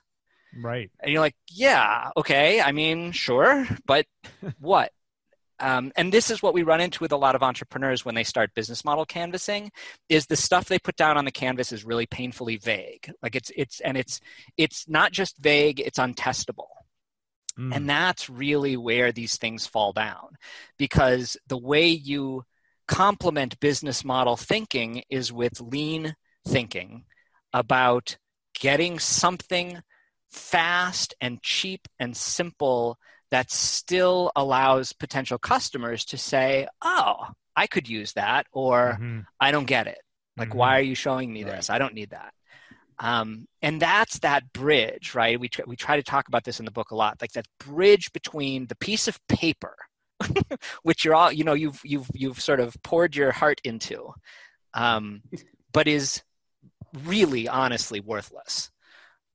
Right. And you're like, yeah, okay. I mean, sure, but what? Um, and this is what we run into with a lot of entrepreneurs when they start business model canvassing is the stuff they put down on the canvas is really painfully vague. Like it's, it's, and it's, it's not just vague, it's untestable. And that's really where these things fall down, because the way you complement business model thinking is with lean thinking about getting something fast and cheap and simple that still allows potential customers to say, oh, I could use that, or mm-hmm. I don't get it. Like, mm-hmm. why are you showing me this? Right. I don't need that. Um, and that's that bridge, right? We, tr- we try to talk about this in the book a lot, like that bridge between the piece of paper, which you're all, you know, you've, you've, you've sort of poured your heart into, um, but is really honestly worthless.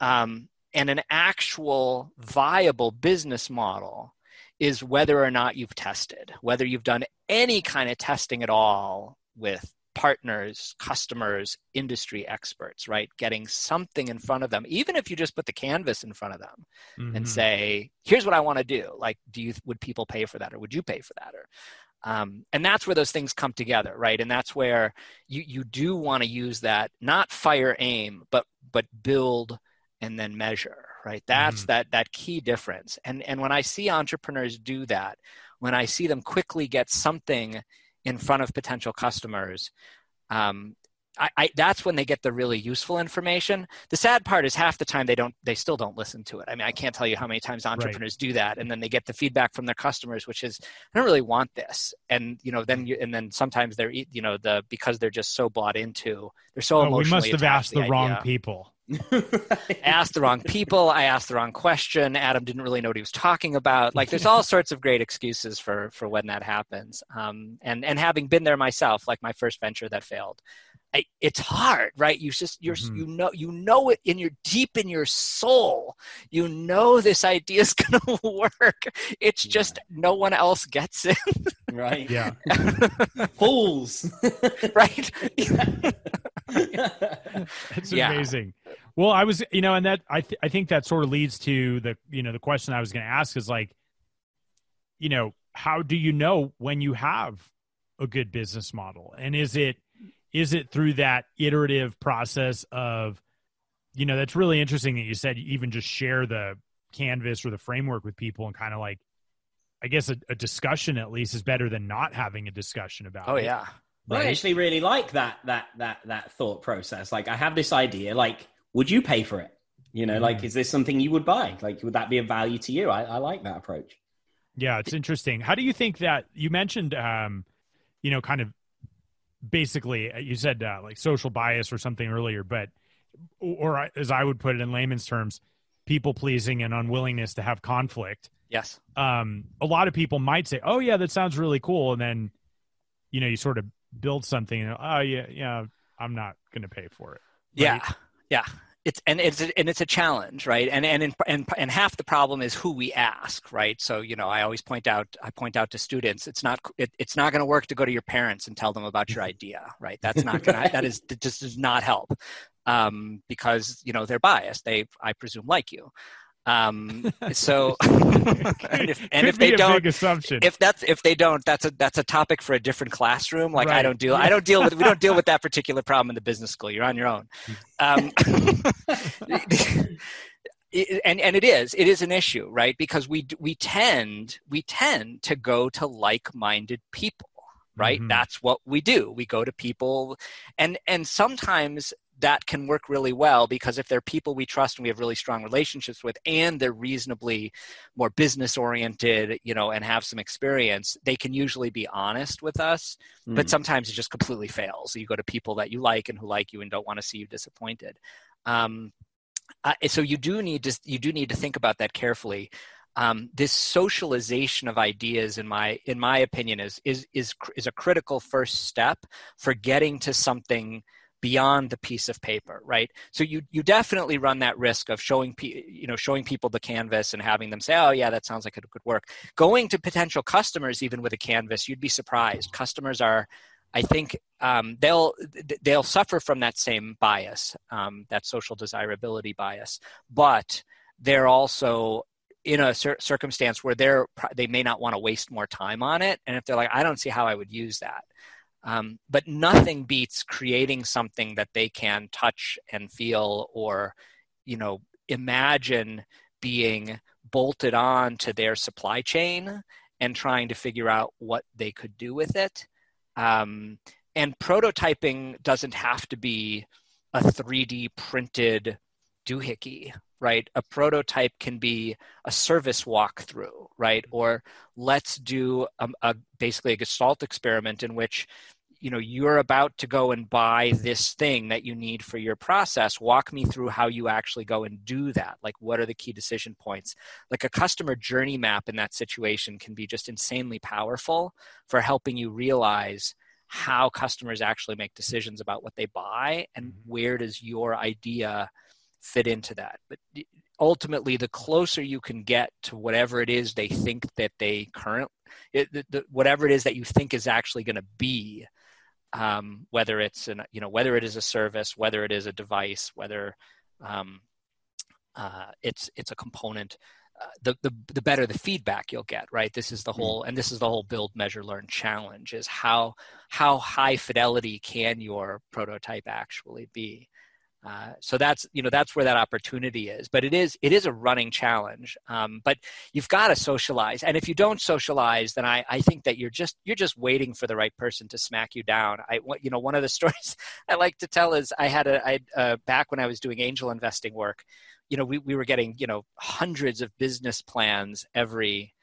Um, and an actual viable business model is whether or not you've tested, whether you've done any kind of testing at all with partners, customers, industry experts, right? Getting something in front of them, even if you just put the canvas in front of them mm-hmm. and say, here's what I want to do. Like, do you, would people pay for that? Or would you pay for that? Or, um, and that's where those things come together, right? And that's where you, you do want to use that, not fire aim, but, but build and then measure, right? That's mm-hmm. that, that key difference. And, and when I see entrepreneurs do that, when I see them quickly get something in front of potential customers, um, I, I, that's when they get the really useful information. The sad part is half the time they don't, they still don't listen to it. I mean, I can't tell you how many times entrepreneurs right. do that, and then they get the feedback from their customers, which is, I don't really want this. And you know, then you, and then sometimes they're, you know, the because they're just so bought into, they're so oh, emotionally. We must have asked the, the wrong people. I asked the wrong people. I asked the wrong question. Adam didn't really know what he was talking about. Like, there's all sorts of great excuses for for when that happens. Um, and and having been there myself, like my first venture that failed, I, it's hard, right? You just you're mm-hmm. you know you know it in your deep in your soul. You know this idea is going to work. It's yeah. just no one else gets it, right? Yeah, fools, right? It's yeah. amazing. Well, I was, you know, and that, I th- I think that sort of leads to the, you know, the question I was going to ask is like, you know, how do you know when you have a good business model? And is it, is it through that iterative process of, you know, that's really interesting that you said you even just share the canvas or the framework with people and kind of like, I guess a, a discussion at least is better than not having a discussion about oh, it. Oh yeah. Right? I actually really like that, that, that, that thought process. Like I have this idea, like, would you pay for it? You know, mm-hmm. like, is this something you would buy? Like, would that be of value to you? I, I like that approach. Yeah. It's interesting. How do you think that you mentioned, um, you know, kind of basically you said uh, like social bias or something earlier, but, or as I would put it in layman's terms, people pleasing and unwillingness to have conflict. Yes. Um, a lot of people might say, oh yeah, that sounds really cool. And then, you know, you sort of build something and oh yeah, yeah, I'm not going to pay for it. Right? Yeah. Yeah. It's and it's and it's a challenge, right? And and in, and and half the problem is who we ask, right? So you know, I always point out, I point out to students, it's not it, it's not going to work to go to your parents and tell them about your idea, right? That's not gonna, that is that just does not help, um, because you know they're biased. They I presume like you, um, so and if, and if they don't, if that's if they don't, that's a that's a topic for a different classroom. Like right. I don't deal, I don't deal with we don't deal with that particular problem in the business school. You're on your own. Um, and and it is it is an issue, right? Because we we tend we tend to go to like-minded people, right? Mm-hmm. That's what we do. We go to people, and and sometimes that can work really well because if they're people we trust and we have really strong relationships with, and they're reasonably more business-oriented, you know, and have some experience, they can usually be honest with us. Mm. But sometimes it just completely fails. So you go to people that you like and who like you and don't want to see you disappointed. Um, uh, so you do need to you do need to think about that carefully. Um, this socialization of ideas, in my in my opinion, is is is is a critical first step for getting to something beyond the piece of paper, right? So you you definitely run that risk of showing pe- you know showing people the canvas and having them say, oh yeah, that sounds like it could work. Going to potential customers even with a canvas, you'd be surprised. Customers are, I think, um, they'll they'll suffer from that same bias, um, that social desirability bias, but they're also in a cir- circumstance where they're they may not want to waste more time on it, and if they're like, I don't see how I would use that. Um, but nothing beats creating something that they can touch and feel, or, you know, imagine being bolted on to their supply chain and trying to figure out what they could do with it. Um, and prototyping doesn't have to be a three D printed doohickey, right? A prototype can be a service walkthrough, right? Or let's do a, a basically a Gestalt experiment in which, you know, you're about to go and buy this thing that you need for your process. Walk me through how you actually go and do that. Like, what are the key decision points? Like a customer journey map in that situation can be just insanely powerful for helping you realize how customers actually make decisions about what they buy and where does your idea fit into that. But ultimately, the closer you can get to whatever it is they think that they current, it, the, the, whatever it is that you think is actually going to be, um, whether it's an, you know, whether it is a service, whether it is a device, whether um, uh, it's it's a component, uh, the the the better the feedback you'll get, right? This is the whole, and this is the whole build, measure, learn challenge: is how how high fidelity can your prototype actually be? Uh, so that's, you know, that's where that opportunity is, but it is, it is a running challenge. Um, but you've got to socialize. And if you don't socialize, then I, I think that you're just, you're just waiting for the right person to smack you down. I, you know, one of the stories I like to tell is I had a, I, uh, back when I was doing angel investing work, you know, we, we were getting, you know, hundreds of business plans every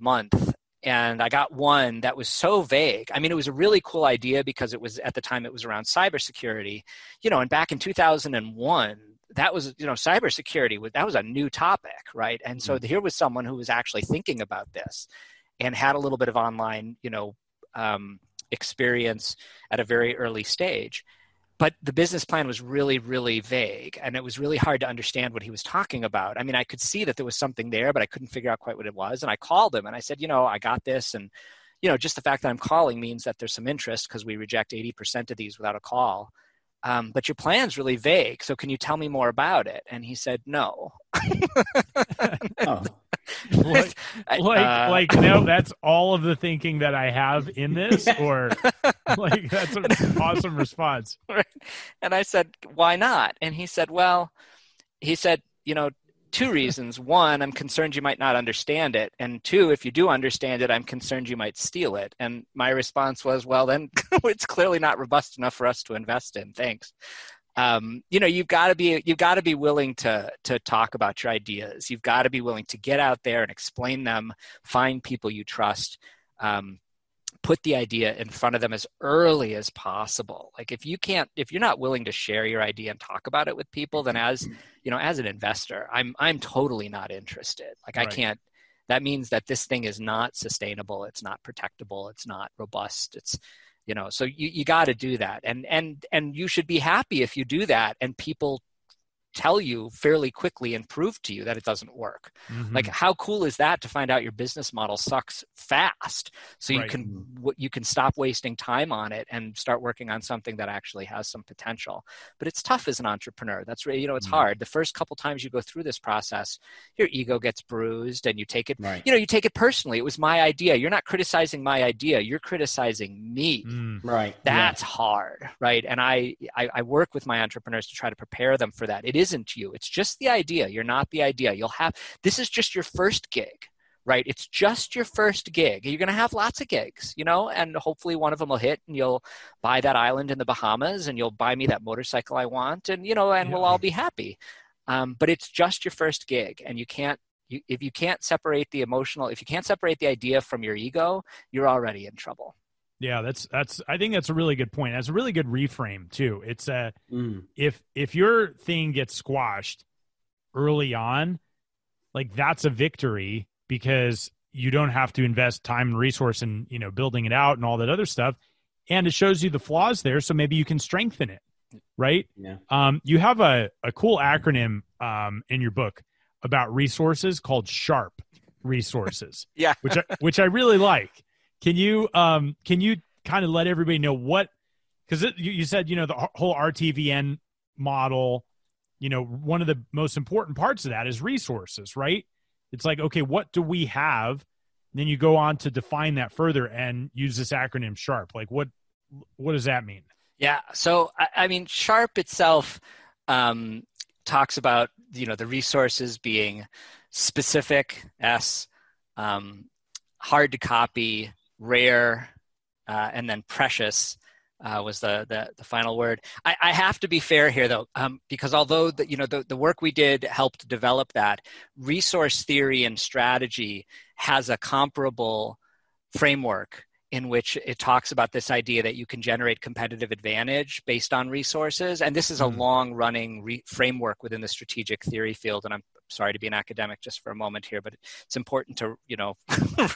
month. And I got one that was so vague. I mean, it was a really cool idea because it was, at the time, it was around cybersecurity, you know, and back in two thousand one, that was, you know, cybersecurity was, that was a new topic, right? And so here was someone who was actually thinking about this and had a little bit of online, you know, um, experience at a very early stage. But the business plan was really, really vague, and it was really hard to understand what he was talking about. I mean, I could see that there was something there, but I couldn't figure out quite what it was. And I called him and I said, you know, I got this. And, you know, just the fact that I'm calling means that there's some interest because we reject eighty percent of these without a call. Um, but your plan's really vague. So can you tell me more about it? And he said, no. oh. like, uh, like, no, that's all of the thinking that I have in this, or like, that's an awesome response. Right. And I said, why not? And he said, well, he said, you know, two reasons. One, I'm concerned you might not understand it. And two, if you do understand it, I'm concerned you might steal it. And my response was, well, then it's clearly not robust enough for us to invest in. Thanks. Um, you know, you've got to be, you've got to be willing to, to talk about your ideas. You've got to be willing to get out there and explain them, find people you trust, um, put the idea in front of them as early as possible. Like if you can't, if you're not willing to share your idea and talk about it with people, then as, you know, as an investor, I'm, I'm totally not interested. Like I right. can't, that means that this thing is not sustainable. It's not protectable. It's not robust. It's, you know, so you, you got to do that. And, and, and you should be happy if you do that. And people tell you fairly quickly and prove to you that it doesn't work. Mm-hmm. Like how cool is that to find out your business model sucks fast? So you right. can, you can stop wasting time on it and start working on something that actually has some potential. But it's tough as an entrepreneur. That's really, you know, it's mm-hmm. hard. The first couple times you go through this process, your ego gets bruised and you take it, right. you know, you take it personally. It was my idea. You're not criticizing my idea. You're criticizing me. Mm. Right. That's yeah. hard. Right. And I, I, I work with my entrepreneurs to try to prepare them for that. It isn't you. It's just the idea. You're not the idea. You'll have, this is just your first gig, right? It's just your first gig. You're going to have lots of gigs, you know, and hopefully one of them will hit and you'll buy that island in the Bahamas and you'll buy me that motorcycle I want and, you know, and yeah. we'll all be happy. Um, but it's just your first gig and you can't, you, if you can't separate the emotional, if you can't separate the idea from your ego, you're already in trouble. Yeah, that's, that's, I think that's a really good point. That's a really good reframe too. It's a, mm. if, if your thing gets squashed early on, like that's a victory because you don't have to invest time and resource in, you know, building it out and all that other stuff. And it shows you the flaws there. So maybe you can strengthen it, right? Yeah. Um, you have a, a cool acronym um, in your book about resources called SHARP resources, yeah, which I, which I really like. Can you um can you kind of let everybody know what, because you, you said, you know, the whole R T V N model, you know, one of the most important parts of that is resources, right? It's like, okay, what do we have? And then you go on to define that further and use this acronym SHARP. Like what what does that mean? Yeah, so I, I mean SHARP itself um, talks about, you know, the resources being specific, S, um, hard to copy, rare, uh, and then precious uh, was the, the the final word. I, I have to be fair here, though, um, because although the, you know the, the work we did helped develop that, resource theory and strategy has a comparable framework in which it talks about this idea that you can generate competitive advantage based on resources. And this is a long-running re- framework within the strategic theory field. And I'm sorry to be an academic just for a moment here, but it's important to, you know,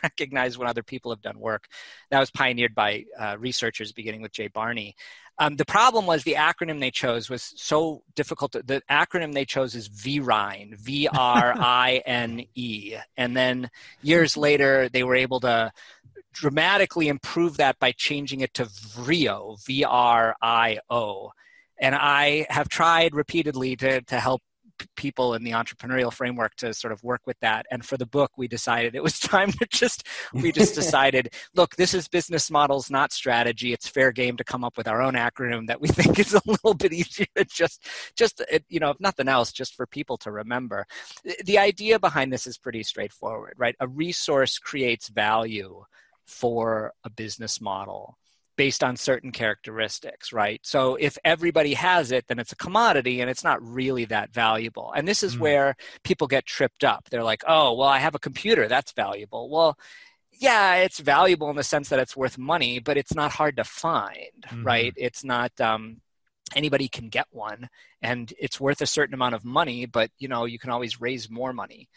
recognize when other people have done work. That was pioneered by uh, researchers beginning with Jay Barney. Um, the problem was the acronym they chose was so difficult. To, the acronym they chose is V RINE, V R I N E. And then years later, they were able to dramatically improve that by changing it to V R I O, V R I O. And I have tried repeatedly to, to help people in the entrepreneurial framework to sort of work with that. And for the book, we decided it was time to just, we just decided, look, this is business models, not strategy. It's fair game to come up with our own acronym that we think is a little bit easier. Just, just, you know, if nothing else, just for people to remember. The idea behind this is pretty straightforward, right? A resource creates value for a business model based on certain characteristics, right? So if everybody has it, then it's a commodity and it's not really that valuable. And this is mm. where people get tripped up. They're like, oh, well, I have a computer, that's valuable. Well, yeah, it's valuable in the sense that it's worth money, but it's not hard to find, mm. right? It's not, um, anybody can get one and it's worth a certain amount of money, but you know, you can always raise more money.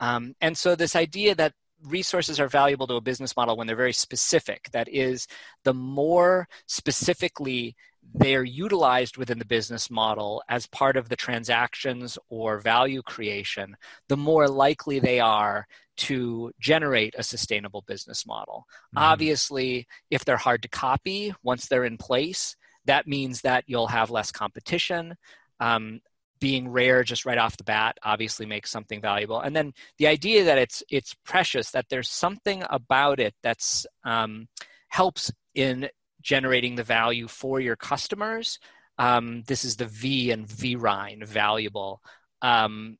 Um, and so this idea that resources are valuable to a business model when they're very specific. That is, the more specifically they're utilized within the business model as part of the transactions or value creation, the more likely they are to generate a sustainable business model. Mm-hmm. Obviously, if they're hard to copy, once they're in place, that means that you'll have less competition. Um, being rare just right off the bat obviously makes something valuable. And then the idea that it's it's precious, that there's something about it that's um, helps in generating the value for your customers. Um, this is the V in V RINE, valuable. Um,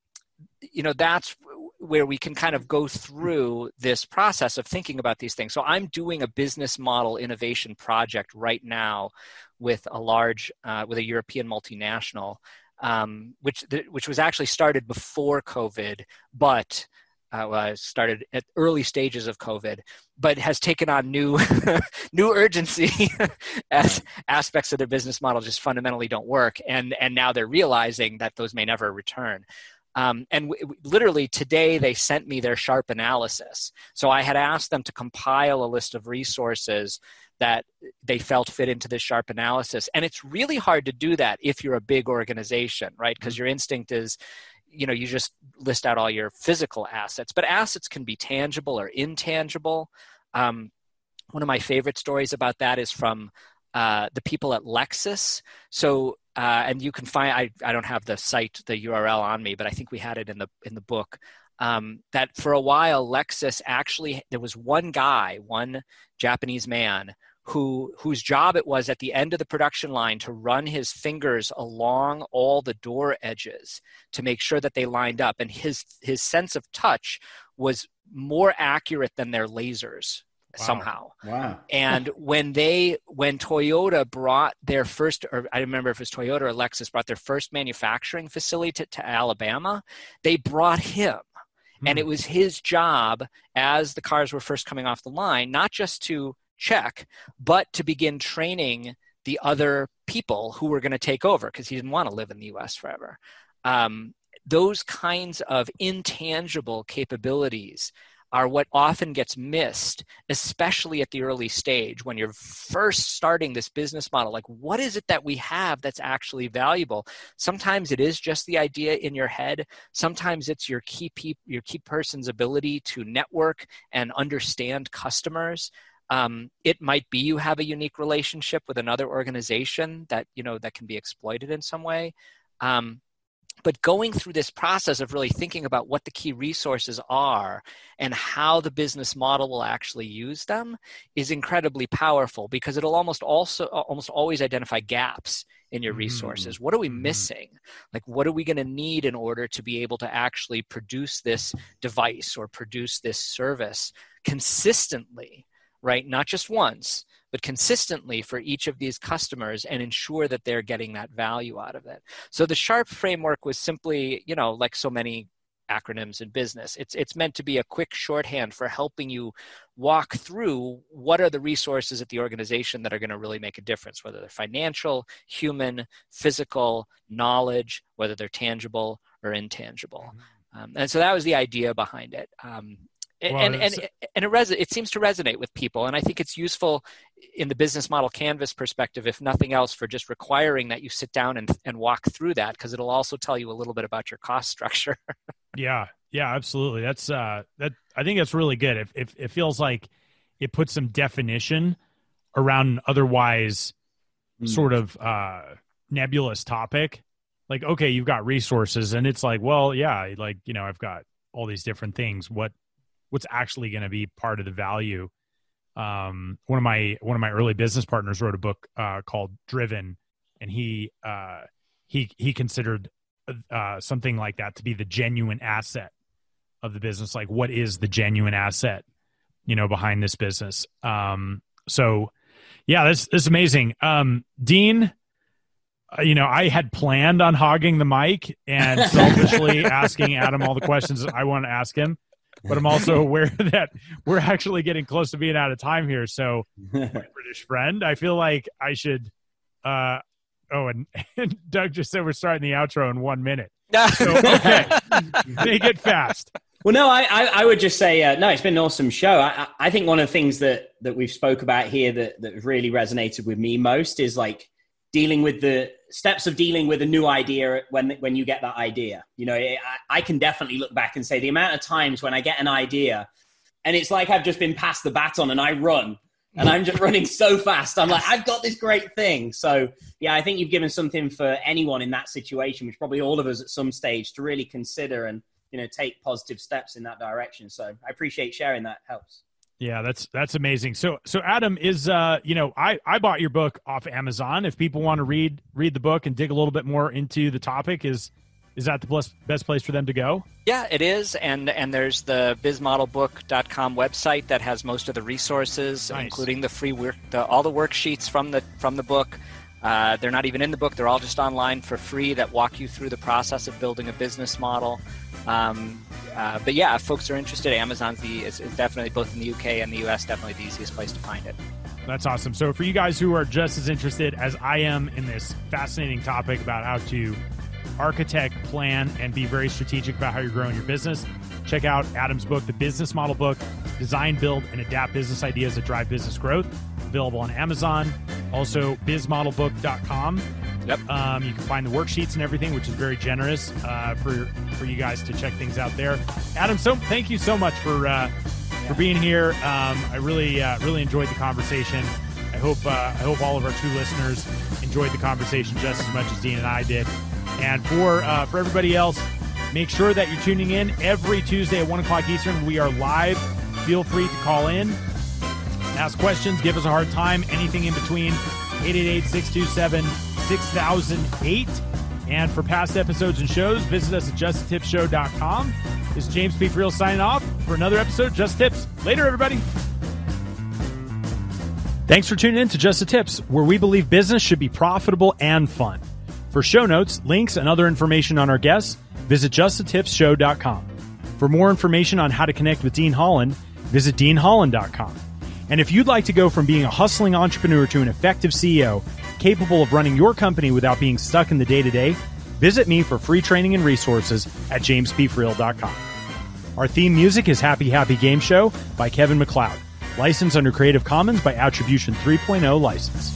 you know, that's where we can kind of go through this process of thinking about these things. So I'm doing a business model innovation project right now with a large, uh, with a European multinational, um, which th- which was actually started before COVID, but uh, well, started at early stages of COVID, but has taken on new new urgency as aspects of their business model just fundamentally don't work. And, and now they're realizing that those may never return. Um, and w- literally today, they sent me their SHARP analysis. So I had asked them to compile a list of resources that they felt fit into this SHARP analysis. And it's really hard to do that if you're a big organization, right? Because your instinct is, you know, you just list out all your physical assets. But assets can be tangible or intangible. Um, one of my favorite stories about that is from uh, the people at Lexus. So Uh, and you can find, I, I don't have the site, the U R L on me, but I think we had it in the in the book, um, that for a while, Lexus actually, there was one guy, one Japanese man, who whose job it was at the end of the production line to run his fingers along all the door edges to make sure that they lined up. And his his sense of touch was more accurate than their lasers. Wow. Somehow. Wow. And when they, when Toyota brought their first, or I remember if it was Toyota or Lexus, brought their first manufacturing facility to, to Alabama, they brought him. Hmm. And it was his job, as the cars were first coming off the line, not just to check, but to begin training the other people who were going to take over, because he didn't want to live in the U S forever. Um, those kinds of intangible capabilities are what often gets missed, especially at the early stage when you're first starting this business model. Like, what is it that we have that's actually valuable? Sometimes it is just the idea in your head. Sometimes it's your key pe- your key person's ability to network and understand customers. Um, it might be you have a unique relationship with another organization that, you know, that can be exploited in some way. Um, But going through this process of really thinking about what the key resources are and how the business model will actually use them is incredibly powerful, because it'll almost also almost always identify gaps in your resources. Mm. What are we missing? Like, what are we going to need in order to be able to actually produce this device or produce this service consistently, right? Not just once, but consistently for each of these customers, and ensure that they're getting that value out of it. So the SHARP framework was simply, you know, like so many acronyms in business, it's it's meant to be a quick shorthand for helping you walk through what are the resources at the organization that are going to really make a difference, whether they're financial, human, physical, knowledge, whether they're tangible or intangible. Mm-hmm. Um, and so that was the idea behind it. Um, Well, and and, and it, res- it seems to resonate with people. And I think it's useful in the business model canvas perspective, if nothing else, for just requiring that you sit down and, and walk through that, because it'll also tell you a little bit about your cost structure. Yeah. Yeah, absolutely. That's uh, that. I think that's really good. If, if it feels like it puts some definition around an otherwise mm. sort of uh, nebulous topic, like, okay, you've got resources, and it's like, well, yeah, like, you know, I've got all these different things. What, what's actually going to be part of the value? Um, one of my, one of my early business partners wrote a book uh, called Driven, and he, uh, he, he considered uh, something like that to be the genuine asset of the business. Like, what is the genuine asset, you know, behind this business? Um, so yeah, that's, that's amazing. Um, Dean, uh, you know, I had planned on hogging the mic and selfishly asking Adam all the questions that I want to ask him. But I'm also aware that we're actually getting close to being out of time here. So, my British friend, I feel like I should. Uh, oh, and, and Doug just said we're starting the outro in one minute. So, okay, make it fast. Well, no, I, I, I would just say, uh, no, it's been an awesome show. I, I think one of the things that, that we've spoke about here that, that really resonated with me most is like dealing with the steps of dealing with a new idea when when you get that idea. You know, I, I can definitely look back and say the amount of times when I get an idea and it's like I've just been passed the baton and I run and I'm just running so fast. I'm like, I've got this great thing. So yeah, I think you've given something for anyone in that situation, which probably all of us at some stage, to really consider and, you know, take positive steps in that direction. So I appreciate sharing that. Helps. Yeah, that's, that's amazing. So, so Adam is, uh, you know, I, I bought your book off Amazon. If people want to read, read the book and dig a little bit more into the topic, is, is that the best place for them to go? Yeah, it is. And, and there's the biz model book dot com website that has most of the resources, nice. including the free work, the, all the worksheets from the, from the book. Uh, they're not even in the book. They're all just online for free that walk you through the process of building a business model. Um, uh, but yeah, if folks are interested, Amazon's the, is, is definitely both in the U K and the U S, definitely the easiest place to find it. That's awesome. So for you guys who are just as interested as I am in this fascinating topic about how to architect, plan, and be very strategic about how you're growing your business, check out Adam's book, The Business Model Book, Design, Build, and Adapt Business Ideas That Drive Business Growth, available on Amazon. Also, biz model book dot com. Yep. Um, you can find the worksheets and everything, which is very generous uh, for for you guys to check things out there. Adam, so thank you so much for uh, yeah. for being here. Um, I really uh, really enjoyed the conversation. I hope uh, I hope all of our two listeners enjoyed the conversation just as much as Dean and I did. And for uh, for everybody else, make sure that you're tuning in every Tuesday at one o'clock Eastern. We are live. Feel free to call in, ask questions, give us a hard time, anything in between. eight eight eight, six two seven, six thousand eight. And for past episodes and shows, visit us at just the tips show dot com. This is James P. Friel signing off for another episode of Just Tips. Later, everybody. Thanks for tuning in to Just the Tips, where we believe business should be profitable and fun. For show notes, links, and other information on our guests, visit just the tips show dot com. For more information on how to connect with Dean Holland, visit dean holland dot com. And if you'd like to go from being a hustling entrepreneur to an effective C E O, capable of running your company without being stuck in the day-to-day, visit me for free training and resources at James P Friel dot com. Our theme music is Happy Happy Game Show by Kevin MacLeod, licensed under Creative Commons by Attribution three point oh license.